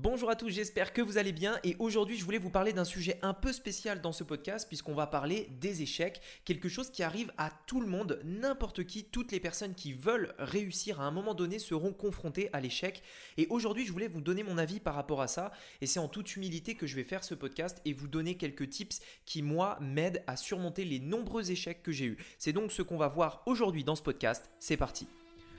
Bonjour à tous, j'espère que vous allez bien et aujourd'hui je voulais vous parler d'un sujet un peu spécial dans ce podcast puisqu'on va parler des échecs, quelque chose qui arrive à tout le monde, n'importe qui, toutes les personnes qui veulent réussir à un moment donné seront confrontées à l'échec et aujourd'hui je voulais vous donner mon avis par rapport à ça et c'est en toute humilité que je vais faire ce podcast et vous donner quelques tips qui moi m'aident à surmonter les nombreux échecs que j'ai eus. C'est donc ce qu'on va voir aujourd'hui dans ce podcast, c'est parti.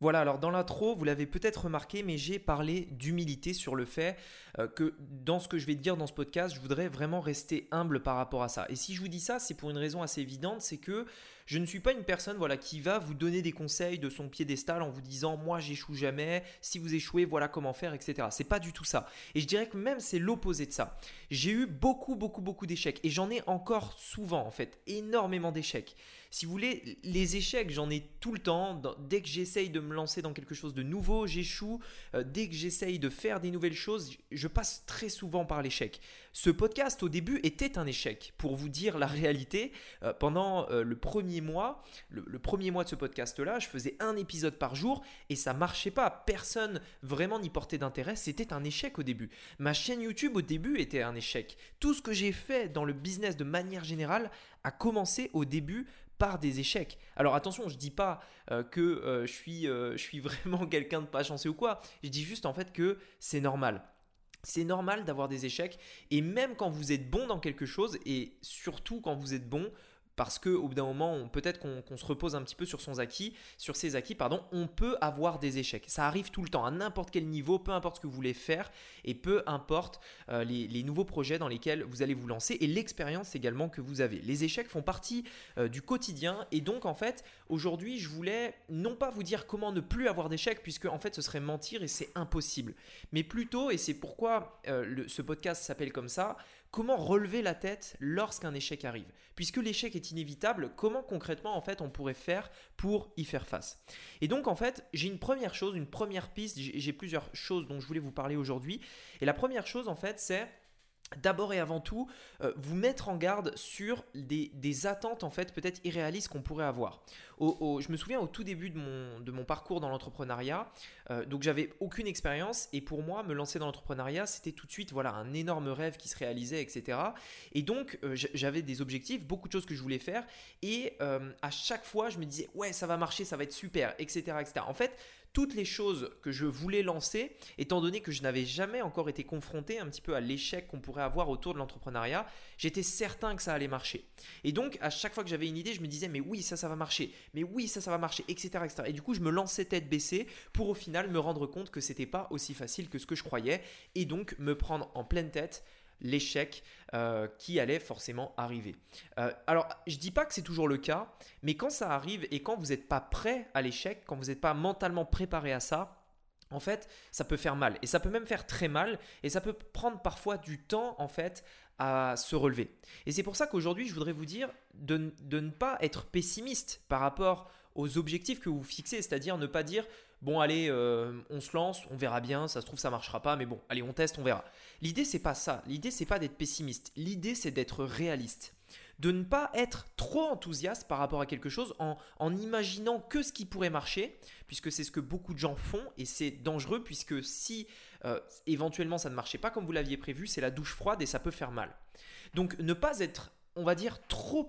Voilà, alors dans l'intro, vous l'avez peut-être remarqué, mais j'ai parlé d'humilité sur le fait que dans ce que je vais dire dans ce podcast, je voudrais vraiment rester humble par rapport à ça. Et si je vous dis ça, c'est pour une raison assez évidente, c'est que je ne suis pas une personne qui va vous donner des conseils de son piédestal en vous disant « moi j'échoue jamais, si vous échouez, voilà comment faire, etc. » C'est pas du tout ça. Et je dirais que même c'est l'opposé de ça. J'ai eu beaucoup d'échecs et j'en ai encore souvent en fait, énormément d'échecs. Si vous voulez, les échecs, j'en ai tout le temps. Dès que j'essaye de me lancer dans quelque chose de nouveau, j'échoue. Dès que j'essaye de faire des nouvelles choses, je passe très souvent par l'échec. Ce podcast, au début, était un échec. Pour vous dire la réalité, pendant le premier mois de ce podcast-là, je faisais un épisode par jour et ça marchait pas. Personne vraiment n'y portait d'intérêt. C'était un échec au début. Ma chaîne YouTube, au début, était un échec. Tout ce que j'ai fait dans le business de manière générale a commencé au début par des échecs. Alors attention, je dis pas que je suis vraiment quelqu'un de pas chanceux ou quoi. Je dis juste en fait que c'est normal. C'est normal d'avoir des échecs et même quand vous êtes bon dans quelque chose et surtout quand vous êtes bon, parce qu'au bout d'un moment, peut-être qu'on se repose un petit peu sur ses acquis, on peut avoir des échecs. Ça arrive tout le temps, à n'importe quel niveau, peu importe ce que vous voulez faire et peu importe les nouveaux projets dans lesquels vous allez vous lancer et l'expérience également que vous avez. Les échecs font partie du quotidien et donc en fait, aujourd'hui, je voulais non pas vous dire comment ne plus avoir d'échecs puisque en fait, ce serait mentir et c'est impossible. Mais plutôt, et c'est pourquoi ce podcast s'appelle comme ça, comment relever la tête lorsqu'un échec arrive? Puisque l'échec est inévitable, comment concrètement en fait on pourrait faire pour y faire face? Et donc en fait, j'ai une première chose, une première piste, j'ai plusieurs choses dont je voulais vous parler aujourd'hui. Et la première chose en fait, c'est d'abord et avant tout, vous mettre en garde sur des attentes en fait peut-être irréalistes qu'on pourrait avoir. Je me souviens au tout début de mon parcours dans l'entrepreneuriat, donc j'avais aucune expérience et pour moi me lancer dans l'entrepreneuriat c'était tout de suite un énorme rêve qui se réalisait, etc. Et donc j'avais des objectifs, beaucoup de choses que je voulais faire et à chaque fois je me disais ouais ça va marcher, ça va être super, etc. etc. En fait, toutes les choses que je voulais lancer, étant donné que je n'avais jamais encore été confronté un petit peu à l'échec qu'on pourrait avoir autour de l'entrepreneuriat, j'étais certain que ça allait marcher. Et donc, à chaque fois que j'avais une idée, je me disais « mais oui, ça va marcher, mais oui, ça va marcher, etc. etc. » Et du coup, je me lançais tête baissée pour au final me rendre compte que ce n'était pas aussi facile que ce que je croyais et donc me prendre en pleine tête l'échec qui allait forcément arriver. Alors, je dis pas que c'est toujours le cas, mais quand ça arrive et quand vous n'êtes pas prêt à l'échec, quand vous n'êtes pas mentalement préparé à ça, en fait, ça peut faire mal et ça peut même faire très mal et ça peut prendre parfois du temps en fait à se relever. Et c'est pour ça qu'aujourd'hui, je voudrais vous dire de ne pas être pessimiste par rapport aux objectifs que vous fixez, c'est-à-dire ne pas dire « bon allez, on se lance, on verra bien, ça se trouve ça marchera pas, mais bon, allez on teste, on verra ». L'idée c'est pas ça, l'idée c'est pas d'être pessimiste, l'idée c'est d'être réaliste. De ne pas être trop enthousiaste par rapport à quelque chose en imaginant que ce qui pourrait marcher, puisque c'est ce que beaucoup de gens font et c'est dangereux puisque si éventuellement ça ne marchait pas comme vous l'aviez prévu, c'est la douche froide et ça peut faire mal. Donc ne pas être on va dire trop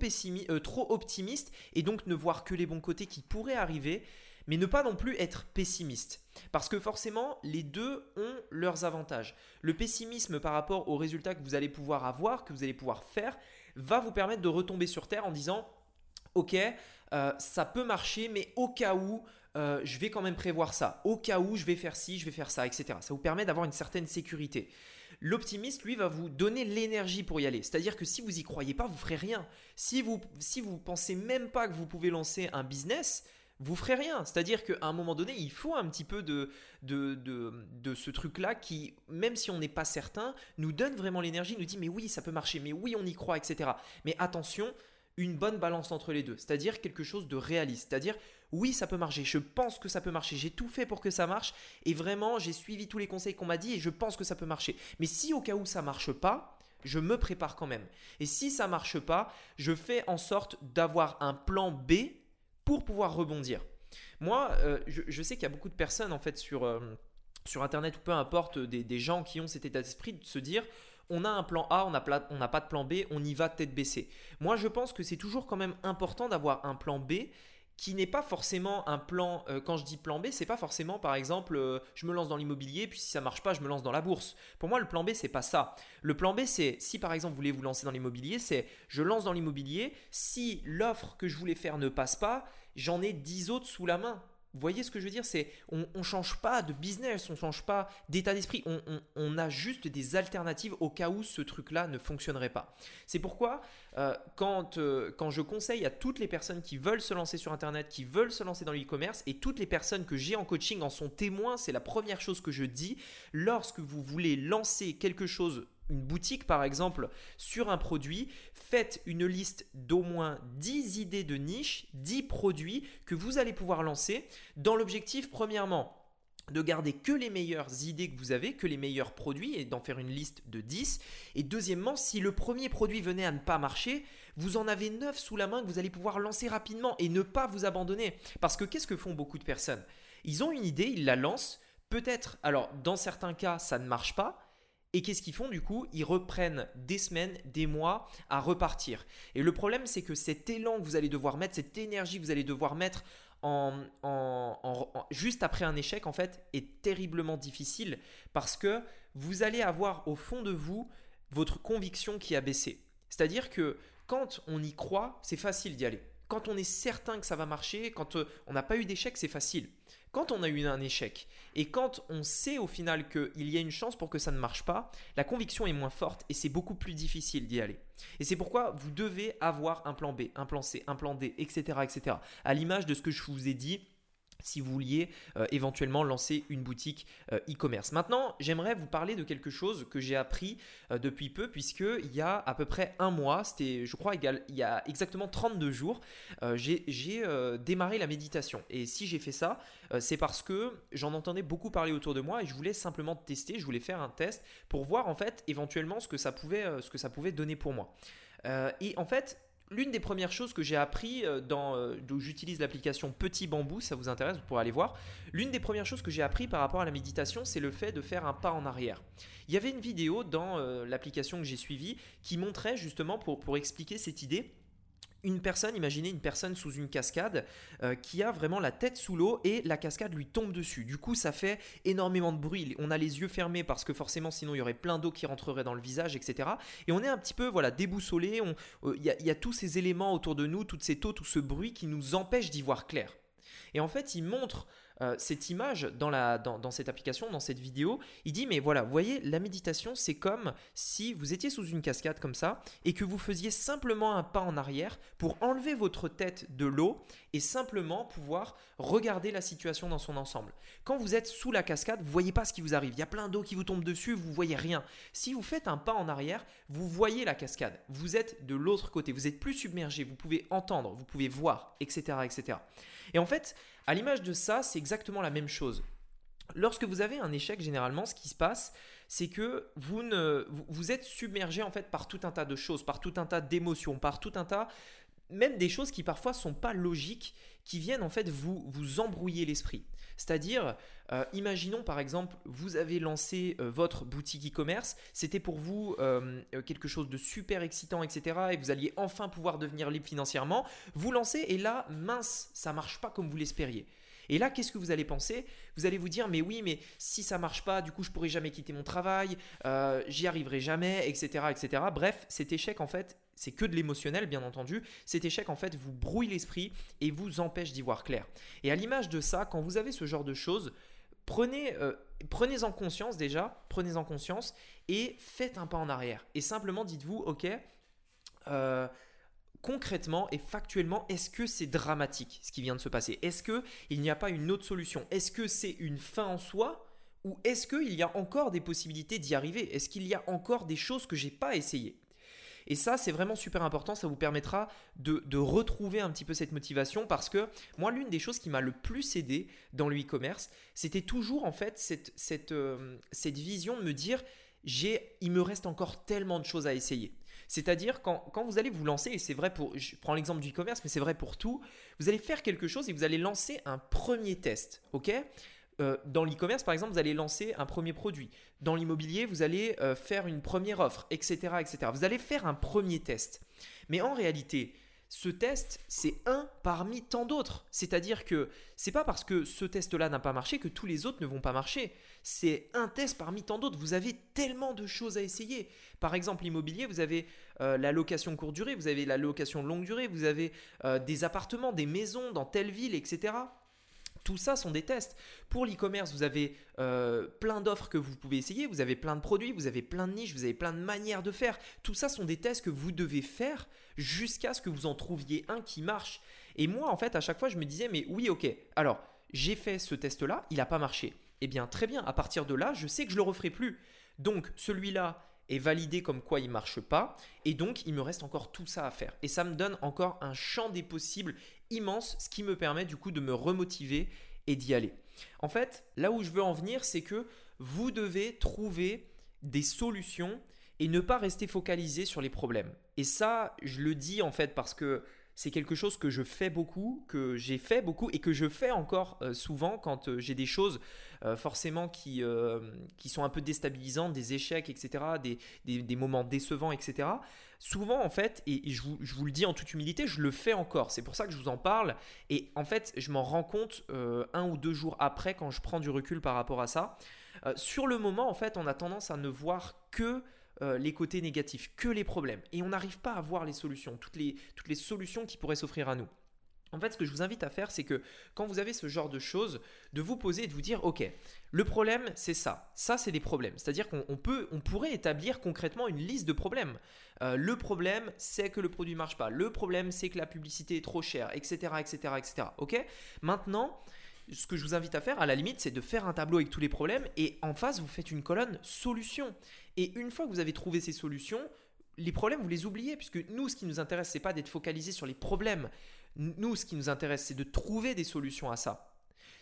optimiste et donc ne voir que les bons côtés qui pourraient arriver, mais ne pas non plus être pessimiste. Parce que forcément, les deux ont leurs avantages. Le pessimisme par rapport aux résultats que vous allez pouvoir avoir, que vous allez pouvoir faire, va vous permettre de retomber sur terre en disant « ok, ça peut marcher, mais au cas où, je vais quand même prévoir ça. Au cas où, je vais faire ci, je vais faire ça, etc. » Ça vous permet d'avoir une certaine sécurité. L'optimiste, lui, va vous donner l'énergie pour y aller. C'est-à-dire que si vous n'y croyez pas, vous ne ferez rien. Si vous ne pensez même pas que vous pouvez lancer un business, vous ne ferez rien. C'est-à-dire qu'à un moment donné, il faut un petit peu de ce truc-là qui, même si on n'est pas certain, nous donne vraiment l'énergie, nous dit « mais oui, ça peut marcher, mais oui, on y croit, etc. » Mais attention, une bonne balance entre les deux, c'est-à-dire quelque chose de réaliste. C'est-à-dire oui, ça peut marcher, je pense que ça peut marcher, j'ai tout fait pour que ça marche et vraiment j'ai suivi tous les conseils qu'on m'a dit et je pense que ça peut marcher. Mais si au cas où ça ne marche pas, je me prépare quand même. Et si ça ne marche pas, je fais en sorte d'avoir un plan B pour pouvoir rebondir. Moi, je sais qu'il y a beaucoup de personnes en fait sur Internet ou peu importe, des gens qui ont cet état d'esprit de se dire on a un plan A, on n'a pas de plan B, on y va tête baissée. Moi, je pense que c'est toujours quand même important d'avoir un plan B qui n'est pas forcément un plan, quand je dis plan B, c'est pas forcément par exemple je me lance dans l'immobilier puis si ça marche pas, je me lance dans la bourse. Pour moi, le plan B, c'est pas ça. Le plan B, c'est si par exemple vous voulez vous lancer dans l'immobilier, c'est je lance dans l'immobilier, si l'offre que je voulais faire ne passe pas, j'en ai 10 autres sous la main. Vous voyez ce que je veux dire, c'est on change pas de business, on change pas d'état d'esprit, on a juste des alternatives au cas où ce truc-là ne fonctionnerait pas. C'est pourquoi quand je conseille à toutes les personnes qui veulent se lancer sur Internet, qui veulent se lancer dans l'e-commerce et toutes les personnes que j'ai en coaching en sont témoins, c'est la première chose que je dis, lorsque vous voulez lancer quelque chose, une boutique par exemple, sur un produit, faites une liste d'au moins 10 idées de niche, 10 produits que vous allez pouvoir lancer dans l'objectif premièrement de garder que les meilleures idées que vous avez, que les meilleurs produits et d'en faire une liste de 10. Et deuxièmement, si le premier produit venait à ne pas marcher, vous en avez 9 sous la main que vous allez pouvoir lancer rapidement et ne pas vous abandonner. Parce que qu'est-ce que font beaucoup de personnes? Ils ont une idée, ils la lancent, peut-être, alors dans certains cas ça ne marche pas. Et qu'est-ce qu'ils font du coup? Ils reprennent des semaines, des mois à repartir. Et le problème, c'est que cet élan que vous allez devoir mettre, cette énergie que vous allez devoir mettre juste après un échec en fait est terriblement difficile parce que vous allez avoir au fond de vous votre conviction qui a baissé. C'est-à-dire que quand on y croit, c'est facile d'y aller. Quand on est certain que ça va marcher, quand on n'a pas eu d'échec, c'est facile. Quand on a eu un échec et quand on sait au final qu'il y a une chance pour que ça ne marche pas, la conviction est moins forte et c'est beaucoup plus difficile d'y aller. Et c'est pourquoi vous devez avoir un plan B, un plan C, un plan D, etc. etc. à l'image de ce que je vous ai dit si vous vouliez éventuellement lancer une boutique e-commerce. Maintenant, j'aimerais vous parler de quelque chose que j'ai appris depuis peu puisqu'il y a à peu près un mois, c'était je crois il y a exactement 32 jours, j'ai démarré la méditation. Et si j'ai fait ça, c'est parce que j'en entendais beaucoup parler autour de moi et je voulais simplement tester, je voulais faire un test pour voir en fait éventuellement ce que ça pouvait donner pour moi. Et en fait, l'une des premières choses que j'ai appris d'où j'utilise l'application Petit Bambou, si ça vous intéresse, vous pourrez aller voir. L'une des premières choses que j'ai appris par rapport à la méditation, c'est le fait de faire un pas en arrière. Il y avait une vidéo dans l'application que j'ai suivie qui montrait justement, pour expliquer cette idée, une personne, imaginez une personne sous une cascade qui a vraiment la tête sous l'eau et la cascade lui tombe dessus. Du coup, ça fait énormément de bruit. On a les yeux fermés parce que forcément, sinon, il y aurait plein d'eau qui rentrerait dans le visage, etc. Et on est un petit peu voilà, déboussolé. Il y a tous ces éléments autour de nous, toute cette eau, tout ce bruit qui nous empêche d'y voir clair. Et en fait, il montre cette image dans cette application, dans cette vidéo. Il dit, mais voilà, vous voyez, la méditation, c'est comme si vous étiez sous une cascade comme ça et que vous faisiez simplement un pas en arrière pour enlever votre tête de l'eau et simplement pouvoir regarder la situation dans son ensemble. Quand vous êtes sous la cascade, vous ne voyez pas ce qui vous arrive. Il y a plein d'eau qui vous tombe dessus, vous ne voyez rien. Si vous faites un pas en arrière, vous voyez la cascade. Vous êtes de l'autre côté, vous êtes plus submergé, vous pouvez entendre, vous pouvez voir, etc. etc. Et en fait, à l'image de ça, c'est exactement la même chose. Lorsque vous avez un échec, généralement, ce qui se passe, c'est que vous êtes submergé en fait par tout un tas de choses, par tout un tas d'émotions, par tout un tas, même des choses qui parfois ne sont pas logiques, qui viennent en fait vous embrouiller l'esprit. C'est-à-dire, imaginons par exemple, vous avez lancé votre boutique e-commerce, c'était pour vous quelque chose de super excitant, etc. et vous alliez enfin pouvoir devenir libre financièrement. Vous lancez et là, mince, ça ne marche pas comme vous l'espériez. Et là, qu'est-ce que vous allez penser? Vous allez vous dire, mais oui, mais si ça ne marche pas, du coup, je ne pourrai jamais quitter mon travail, j'y arriverai jamais, etc., etc. Bref, cet échec, en fait, c'est que de l'émotionnel, bien entendu. Cet échec, en fait, vous brouille l'esprit et vous empêche d'y voir clair. Et à l'image de ça, quand vous avez ce genre de choses, prenez-en conscience déjà, prenez-en conscience et faites un pas en arrière. Et simplement, dites-vous, ok, concrètement et factuellement, est-ce que c'est dramatique ce qui vient de se passer? Est-ce qu'il n'y a pas une autre solution? Est-ce que c'est une fin en soi? Ou est-ce qu'il y a encore des possibilités d'y arriver? Est-ce qu'il y a encore des choses que je n'ai pas essayées? Et ça, c'est vraiment super important. Ça vous permettra de retrouver un petit peu cette motivation, parce que moi, l'une des choses qui m'a le plus aidé dans le e-commerce, c'était toujours en fait cette vision de me dire il me reste encore tellement de choses à essayer. C'est-à-dire quand vous allez vous lancer, et c'est vrai je prends l'exemple du e-commerce, mais c'est vrai pour tout, vous allez faire quelque chose et vous allez lancer un premier test, ok ? Dans l'e-commerce, par exemple, vous allez lancer un premier produit. Dans l'immobilier, vous allez faire une première offre, etc., etc. Vous allez faire un premier test. Mais en réalité, ce test, c'est un parmi tant d'autres. C'est-à-dire que ce n'est pas parce que ce test-là n'a pas marché que tous les autres ne vont pas marcher. C'est un test parmi tant d'autres. Vous avez tellement de choses à essayer. Par exemple, l'immobilier, vous avez la location courte durée, vous avez la location longue durée, vous avez des appartements, des maisons dans telle ville, etc. Tout ça sont des tests. Pour l'e-commerce, vous avez plein d'offres que vous pouvez essayer, vous avez plein de produits, vous avez plein de niches, vous avez plein de manières de faire. Tout ça sont des tests que vous devez faire jusqu'à ce que vous en trouviez un qui marche. Et moi, en fait, à chaque fois, je me disais, mais oui, ok, alors j'ai fait ce test-là, il n'a pas marché. Eh bien, très bien, à partir de là, je sais que je ne le referai plus. Donc, celui-là est validé comme quoi il ne marche pas, et donc il me reste encore tout ça à faire. Et ça me donne encore un champ des possibles immense, ce qui me permet du coup de me remotiver et d'y aller. En fait, là où je veux en venir, c'est que vous devez trouver des solutions et ne pas rester focalisé sur les problèmes. Et ça, je le dis en fait parce que c'est quelque chose que je fais beaucoup, que j'ai fait beaucoup et que je fais encore souvent quand j'ai des choses forcément qui sont un peu déstabilisantes, des échecs, etc., des moments décevants, etc. Souvent, en fait, et je vous le dis en toute humilité, je le fais encore. C'est pour ça que je vous en parle. Et en fait, je m'en rends compte un ou deux jours après quand je prends du recul par rapport à ça. Sur le moment, en fait, on a tendance à ne voir que les côtés négatifs, que les problèmes, et on n'arrive pas à voir les solutions, toutes les solutions qui pourraient s'offrir à nous. En fait, ce que je vous invite à faire, c'est que quand vous avez ce genre de choses, de vous poser et de vous dire, ok, le problème c'est ça, ça c'est des problèmes. C'est-à-dire qu'on pourrait établir concrètement une liste de problèmes. Le problème c'est que le produit ne marche pas, le problème c'est que la publicité est trop chère, etc., etc., etc. Ok ? Maintenant, ce que je vous invite à faire, à la limite, c'est de faire un tableau avec tous les problèmes et en face, vous faites une colonne solutions. Et une fois que vous avez trouvé ces solutions, les problèmes, vous les oubliez, puisque nous, ce qui nous intéresse, ce n'est pas d'être focalisé sur les problèmes. Nous, ce qui nous intéresse, c'est de trouver des solutions à ça.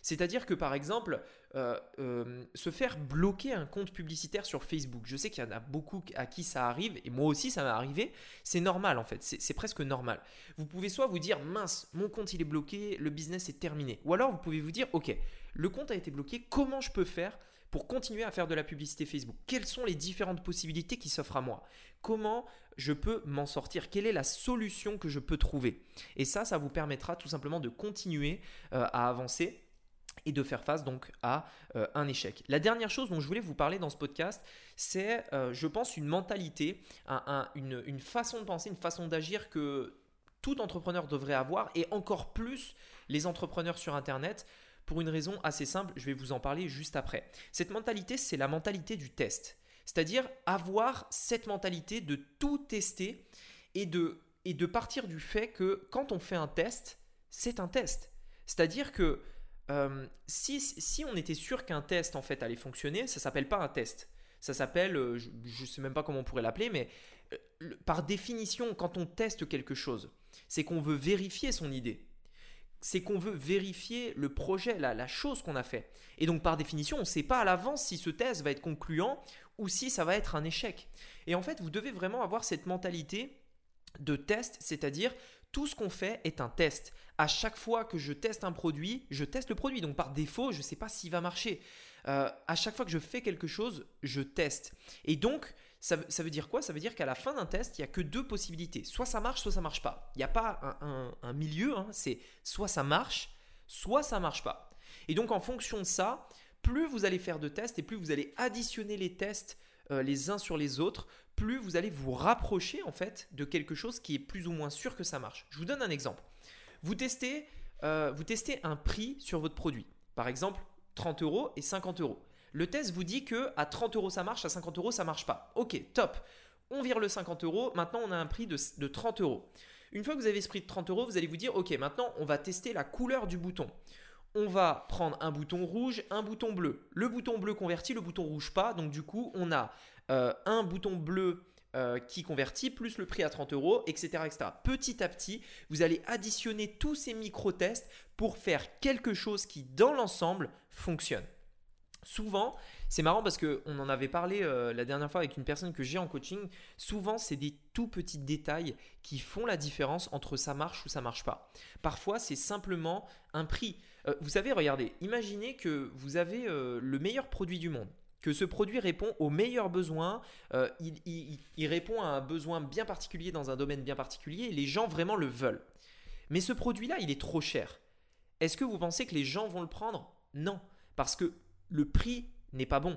C'est-à-dire que par exemple, se faire bloquer un compte publicitaire sur Facebook, je sais qu'il y en a beaucoup à qui ça arrive et moi aussi ça m'est arrivé, c'est normal en fait, c'est presque normal. Vous pouvez soit vous dire mince, mon compte il est bloqué, le business est terminé, ou alors vous pouvez vous dire ok, le compte a été bloqué, comment je peux faire pour continuer à faire de la publicité Facebook? Quelles sont les différentes possibilités qui s'offrent à moi? Comment je peux m'en sortir? Quelle est la solution que je peux trouver? Et ça vous permettra tout simplement de continuer à avancer et de faire face donc à un échec. La dernière chose dont je voulais vous parler dans ce podcast, c'est je pense une mentalité, une façon de penser, une façon d'agir que tout entrepreneur devrait avoir, et encore plus les entrepreneurs sur internet, pour une raison assez simple, je vais vous en parler juste après. Cette mentalité, c'est la mentalité du test, c'est-à-dire avoir cette mentalité de tout tester et de partir du fait que quand on fait un test, c'est un test. C'est-à-dire que si on était sûr qu'un test en fait allait fonctionner, ça s'appelle pas un test. Ça s'appelle, je sais même pas comment on pourrait l'appeler, mais par définition, quand on teste quelque chose, c'est qu'on veut vérifier son idée. C'est qu'on veut vérifier le projet, la chose qu'on a fait. Et donc par définition, on ne sait pas à l'avance si ce test va être concluant ou si ça va être un échec. Et en fait, vous devez vraiment avoir cette mentalité de test, c'est-à-dire tout ce qu'on fait est un test. À chaque fois que je teste un produit, je teste le produit. Donc par défaut, je ne sais pas s'il va marcher. À chaque fois que je fais quelque chose, je teste. Et donc, ça veut dire quoi? Ça veut dire qu'à la fin d'un test, il n'y a que deux possibilités. Soit ça marche, soit ça ne marche pas. Il n'y a pas un milieu, hein. C'est soit ça marche pas. Et donc en fonction de ça, plus vous allez faire de tests et plus vous allez additionner les tests les uns sur les autres, plus vous allez vous rapprocher en fait de quelque chose qui est plus ou moins sûr que ça marche. Je vous donne un exemple. Vous testez un prix sur votre produit, par exemple 30 € et 50 €. Le test vous dit qu'à 30 € ça marche, à 50 € ça ne marche pas. Ok, top, on vire le 50 €, maintenant on a un prix de 30 €. Une fois que vous avez ce prix de 30 €, vous allez vous dire ok, maintenant on va tester la couleur du bouton. On va prendre un bouton rouge, un bouton bleu. Le bouton bleu convertit, le bouton rouge pas. Donc du coup, on a un bouton bleu qui convertit, plus le prix à 30 €, etc., etc. Petit à petit, vous allez additionner tous ces micro-tests pour faire quelque chose qui, dans l'ensemble, fonctionne. Souvent, c'est marrant parce qu'on en avait parlé la dernière fois avec une personne que j'ai en coaching, souvent c'est des tout petits détails qui font la différence entre ça marche ou ça marche pas. Parfois, c'est simplement un prix. Vous savez, regardez, imaginez que vous avez le meilleur produit du monde, que ce produit répond aux meilleurs besoins, il répond à un besoin bien particulier dans un domaine bien particulier et les gens vraiment le veulent. Mais ce produit-là, il est trop cher. Est-ce que vous pensez que les gens vont le prendre? Non, parce que le prix n'est pas bon.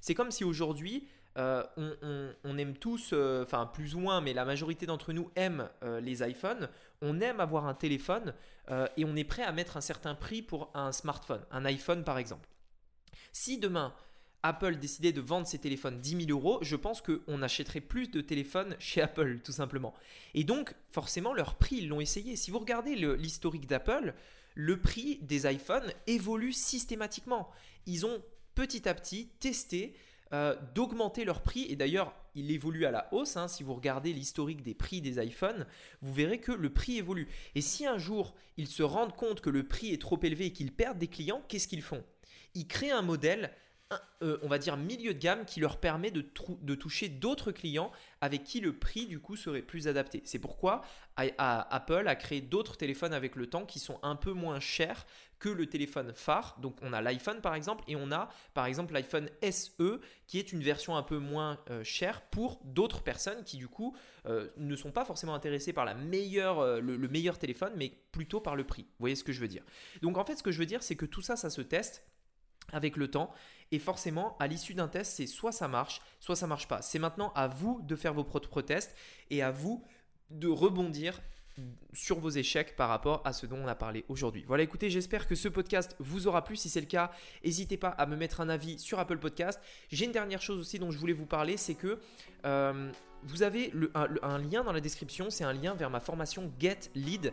C'est comme si aujourd'hui, on aime tous, enfin plus ou moins, mais la majorité d'entre nous aime les iPhones, on aime avoir un téléphone et on est prêt à mettre un certain prix pour un smartphone, un iPhone par exemple. Si demain, Apple décidait de vendre ses téléphones 10 000 €, je pense qu'on achèterait plus de téléphones chez Apple tout simplement. Et donc, forcément, leur prix, ils l'ont essayé. Si vous regardez l'historique d'Apple, le prix des iPhones évolue systématiquement. Ils ont petit à petit testé d'augmenter leur prix et d'ailleurs, il évolue à la hausse. Si vous regardez l'historique des prix des iPhones, vous verrez que le prix évolue. Et si un jour, ils se rendent compte que le prix est trop élevé et qu'ils perdent des clients, qu'est-ce qu'ils font? Ils créent un modèle, on va dire milieu de gamme, qui leur permet de toucher d'autres clients avec qui le prix du coup serait plus adapté. C'est pourquoi Apple a créé d'autres téléphones avec le temps qui sont un peu moins chers que le téléphone phare. Donc on a l'iPhone par exemple et on a par exemple l'iPhone SE qui est une version un peu moins chère pour d'autres personnes qui du coup ne sont pas forcément intéressées par la meilleure, le meilleur téléphone mais plutôt par le prix. Vous voyez ce que je veux dire? Donc en fait ce que je veux dire c'est que tout ça, ça se teste avec le temps. Et forcément, à l'issue d'un test, c'est soit ça marche pas. C'est maintenant à vous de faire vos propres tests et à vous de rebondir sur vos échecs par rapport à ce dont on a parlé aujourd'hui. Voilà, écoutez, j'espère que ce podcast vous aura plu. Si c'est le cas, n'hésitez pas à me mettre un avis sur Apple Podcast. J'ai une dernière chose aussi dont je voulais vous parler, c'est que vous avez un lien dans la description, c'est un lien vers ma formation Get Lead.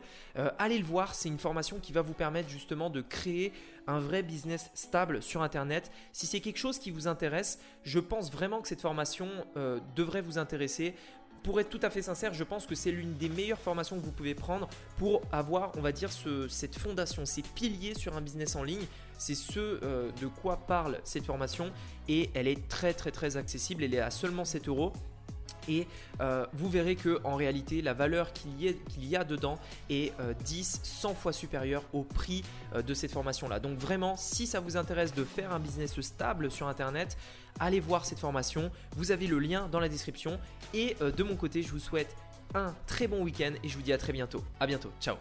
Allez le voir, c'est une formation qui va vous permettre justement de créer un vrai business stable sur Internet. Si c'est quelque chose qui vous intéresse, je pense vraiment que cette formation devrait vous intéresser. Pour être tout à fait sincère, je pense que c'est l'une des meilleures formations que vous pouvez prendre pour avoir, on va dire, cette fondation, ces piliers sur un business en ligne. C'est ce de quoi parle cette formation et elle est très très très accessible, elle est à seulement 7 €. Et vous verrez qu'en réalité, la valeur qu'il y a dedans est 100 fois supérieure au prix de cette formation-là. Donc vraiment, si ça vous intéresse de faire un business stable sur Internet, allez voir cette formation. Vous avez le lien dans la description. Et de mon côté, je vous souhaite un très bon week-end et je vous dis à très bientôt. À bientôt. Ciao.